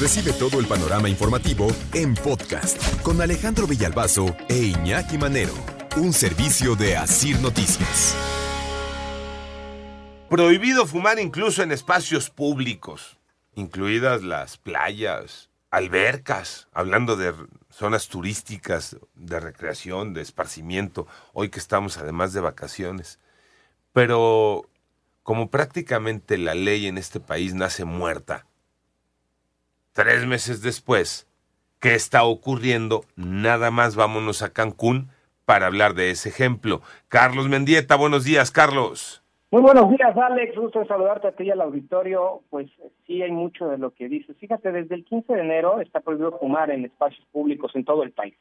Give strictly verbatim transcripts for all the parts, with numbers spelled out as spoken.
Recibe todo el panorama informativo en podcast con Alejandro Villalbazo e Iñaki Manero, un servicio de Asir Noticias. Prohibido fumar incluso en espacios públicos, incluidas las playas, albercas, hablando de zonas turísticas, de recreación, de esparcimiento, hoy que estamos además de vacaciones. Pero como prácticamente la ley en este país nace muerta, tres meses después, ¿qué está ocurriendo? Nada más vámonos a Cancún para hablar de ese ejemplo. Carlos Mendieta, buenos días, Carlos. Muy buenos días, Alex. Gusto en saludarte a ti y al auditorio. Pues sí, hay mucho de lo que dices. Fíjate, desde el quince de enero está prohibido fumar en espacios públicos en todo el país.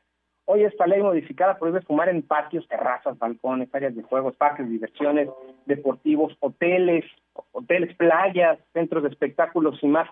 Hoy esta ley modificada prohíbe fumar en patios, terrazas, balcones, áreas de juegos, parques de diversiones, deportivos, hoteles, hoteles, playas, centros de espectáculos y más.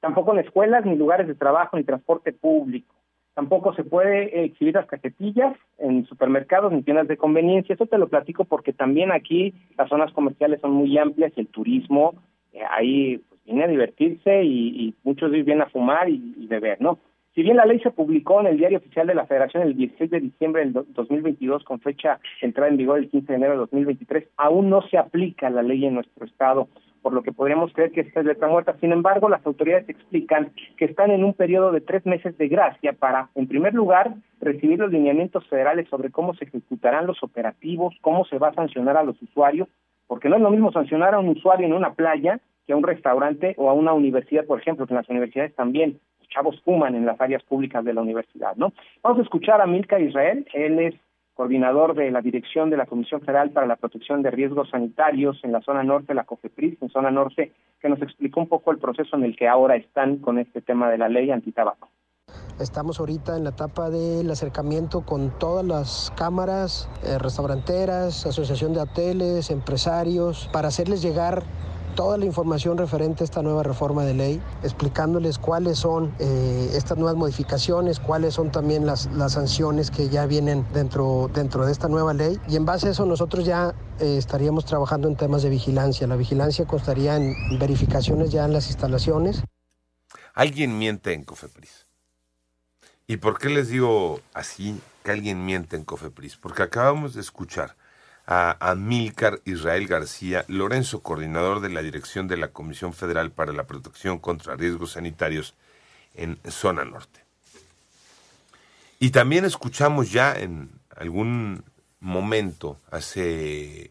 Tampoco en escuelas, ni lugares de trabajo, ni transporte público. Tampoco se puede exhibir las cajetillas en supermercados ni tiendas de conveniencia. Eso te lo platico porque también aquí las zonas comerciales son muy amplias y el turismo eh, ahí pues, viene a divertirse y, y muchos vienen a fumar y, y beber, ¿no? Si bien la ley se publicó en el Diario Oficial de la Federación el dieciséis de diciembre del dos mil veintidós con fecha entrada en vigor el quince de enero de dos mil veintitrés, aún no se aplica la ley en nuestro estado, por lo que podríamos creer que esta es letra muerta. Sin embargo, las autoridades explican que están en un periodo de tres meses de gracia para, en primer lugar, recibir los lineamientos federales sobre cómo se ejecutarán los operativos, cómo se va a sancionar a los usuarios, porque no es lo mismo sancionar a un usuario en una playa que a un restaurante o a una universidad, por ejemplo, que en las universidades también los chavos fuman en las áreas públicas de la universidad, ¿no? Vamos a escuchar a Milka Israel. Él es coordinador de la Dirección de la Comisión Federal para la Protección de Riesgos Sanitarios en la zona norte, la COFEPRIS, en zona norte, que nos explicó un poco el proceso en el que ahora están con este tema de la ley antitabaco. Estamos ahorita en la etapa del acercamiento con todas las cámaras, eh, restauranteras, asociación de hoteles, empresarios, para hacerles llegar toda la información referente a esta nueva reforma de ley, explicándoles cuáles son eh, estas nuevas modificaciones, cuáles son también las, las sanciones que ya vienen dentro, dentro de esta nueva ley. Y en base a eso nosotros ya eh, estaríamos trabajando en temas de vigilancia. La vigilancia constaría en verificaciones ya en las instalaciones. ¿Alguien miente en COFEPRIS? ¿Y por qué les digo así que alguien miente en COFEPRIS? Porque acabamos de escuchar a Amílcar Israel García Lorenzo, coordinador de la Dirección de la Comisión Federal para la Protección contra Riesgos Sanitarios en Zona Norte. Y también escuchamos ya en algún momento, hace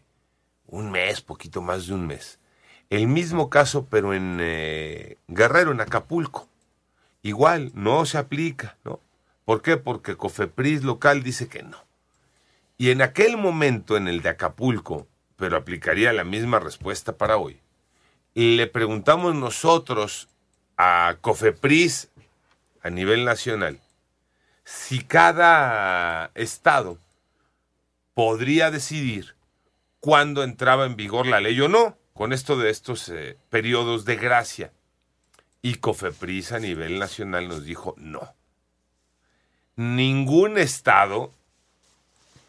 un mes, poquito más de un mes, el mismo caso, pero en eh, Guerrero, en Acapulco. Igual, no se aplica, ¿no? ¿Por qué? Porque COFEPRIS local dice que no. Y en aquel momento, en el de Acapulco, pero aplicaría la misma respuesta para hoy, le preguntamos nosotros a COFEPRIS a nivel nacional si cada estado podría decidir cuándo entraba en vigor la ley o no, con esto de estos eh, periodos de gracia. Y COFEPRIS a nivel nacional nos dijo no. Ningún estado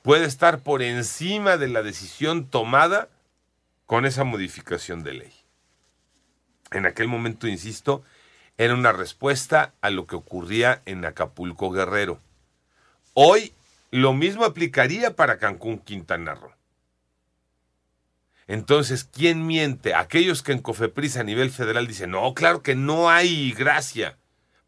puede estar por encima de la decisión tomada con esa modificación de ley. En aquel momento, insisto, era una respuesta a lo que ocurría en Acapulco, Guerrero. Hoy lo mismo aplicaría para Cancún, Quintana Roo. Entonces, ¿quién miente? Aquellos que en COFEPRIS a nivel federal dicen, no, claro que no hay gracia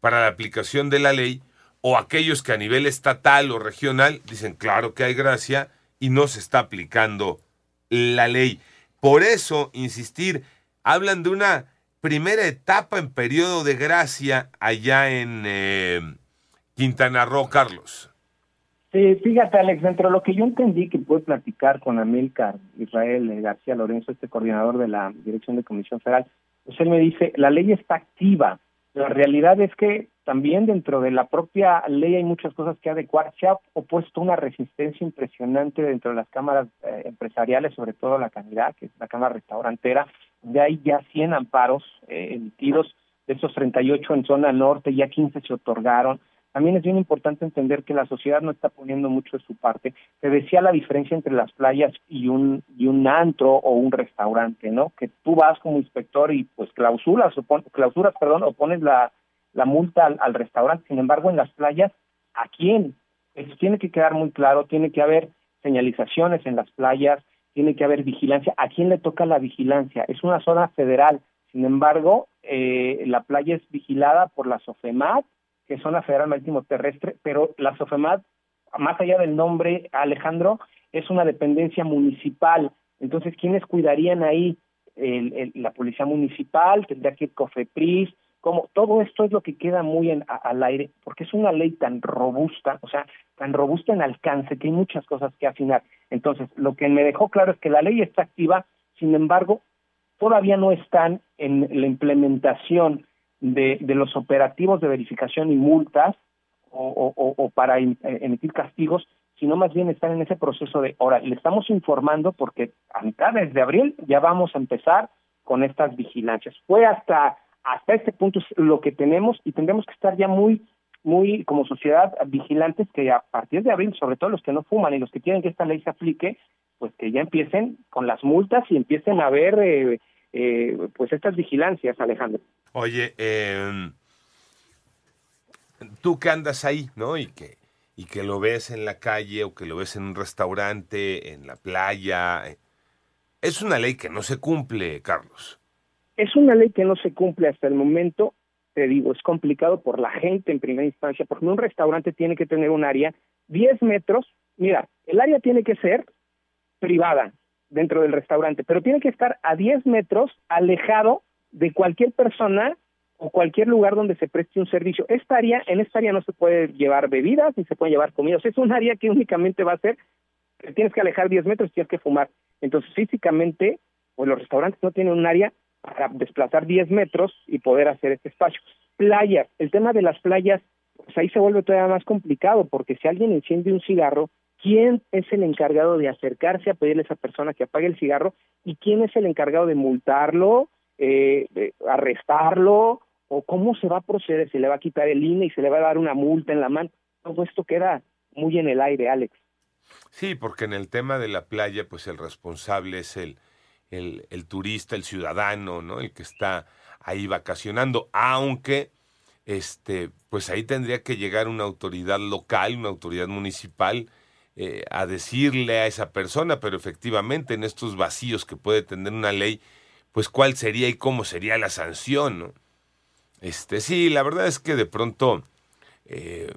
para la aplicación de la ley, o aquellos que a nivel estatal o regional dicen, claro que hay gracia y no se está aplicando la ley. Por eso, insistir, hablan de una primera etapa en periodo de gracia allá en eh, Quintana Roo, Carlos. Sí, fíjate, Alex, dentro de lo que yo entendí que pude platicar con Amílcar Israel García Lorenzo, este coordinador de la Dirección de Comisión Federal, pues él me dice, la ley está activa. La realidad es que también dentro de la propia ley hay muchas cosas que adecuar. Se ha opuesto una resistencia impresionante dentro de las cámaras eh, empresariales, sobre todo la Canidad, que es la cámara restaurantera, donde hay ya cien amparos eh, emitidos, de esos treinta y ocho en zona norte, ya quince se otorgaron. También es bien importante entender que la sociedad no está poniendo mucho de su parte. Te decía la diferencia entre las playas y un y un antro o un restaurante, ¿no? Que tú vas como inspector y pues clausuras, o pon, clausuras, perdón, o pones la la multa al, al restaurante. Sin embargo, en las playas, ¿a quién? Eso tiene que quedar muy claro, tiene que haber señalizaciones en las playas, tiene que haber vigilancia. ¿A quién le toca la vigilancia? Es una zona federal. Sin embargo, eh, la playa es vigilada por la SOFEMAT, que es Zona Federal Marítimo Terrestre, pero la SOFEMAT, más allá del nombre, Alejandro, es una dependencia municipal. Entonces, ¿quiénes cuidarían ahí? El, el, la policía municipal, tendría que ir COFEPRIS, como todo esto es lo que queda muy en, a, al aire, porque es una ley tan robusta, o sea, tan robusta en alcance, que hay muchas cosas que afinar. Entonces, lo que me dejó claro es que la ley está activa, sin embargo, todavía no están en la implementación de, de los operativos de verificación y multas o, o, o para in, emitir castigos, sino más bien están en ese proceso de, ahora, le estamos informando porque a mitad de abril ya vamos a empezar con estas vigilancias. Fue hasta hasta este punto es lo que tenemos y tendremos que estar ya muy, muy como sociedad vigilantes que a partir de abril, sobre todo los que no fuman y los que quieren que esta ley se aplique, pues que ya empiecen con las multas y empiecen a ver eh, eh, pues estas vigilancias, Alejandro. Oye, eh, tú que andas ahí, ¿no? Y que y que lo ves en la calle o que lo ves en un restaurante, en la playa. Es una ley que no se cumple, Carlos. Es una ley que no se cumple hasta el momento. Te digo, es complicado por la gente en primera instancia, porque un restaurante tiene que tener un área diez metros. Mira, el área tiene que ser privada dentro del restaurante, pero tiene que estar a diez metros alejado de cualquier persona o cualquier lugar donde se preste un servicio. Esta área, en esta área no se puede llevar bebidas, ni se puede llevar comidas. O sea, es un área que únicamente va a ser, que tienes que alejar diez metros, tienes que fumar. Entonces, físicamente, pues los restaurantes no tienen un área para desplazar diez metros y poder hacer este espacio. Playas, el tema de las playas, pues ahí se vuelve todavía más complicado, porque si alguien enciende un cigarro, ¿quién es el encargado de acercarse a pedirle a esa persona que apague el cigarro? ¿Y quién es el encargado de multarlo, eh, de arrestarlo? ¿O cómo se va a proceder? ¿Se le va a quitar el I N E y se le va a dar una multa en la mano? Todo esto queda muy en el aire, Alex. Sí, porque en el tema de la playa, pues el responsable es el, el, el turista, el ciudadano, ¿no? El que está ahí vacacionando, aunque este, pues ahí tendría que llegar una autoridad local, una autoridad municipal, eh, a decirle a esa persona, pero efectivamente en estos vacíos que puede tener una ley, pues cuál sería y cómo sería la sanción, ¿no? Este, sí, la verdad es que de pronto eh,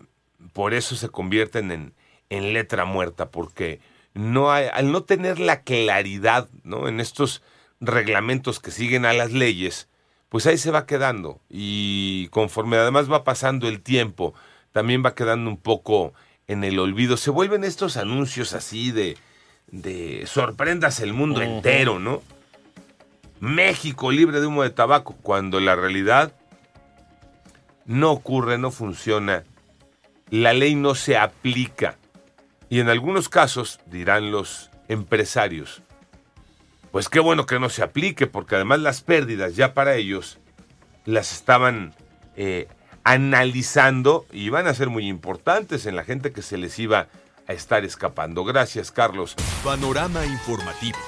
por eso se convierten en, en letra muerta, porque no hay, al no tener la claridad, ¿no?, en estos reglamentos que siguen a las leyes, pues ahí se va quedando, y conforme además va pasando el tiempo, también va quedando un poco en el olvido. Se vuelven estos anuncios así de, de sorprendas el mundo entero, ¿no? México libre de humo de tabaco, cuando la realidad no ocurre, no funciona, la ley no se aplica. Y en algunos casos, dirán los empresarios, pues qué bueno que no se aplique, porque además las pérdidas ya para ellos las estaban eh, analizando y iban a ser muy importantes en la gente que se les iba a estar escapando. Gracias, Carlos. Panorama informativo.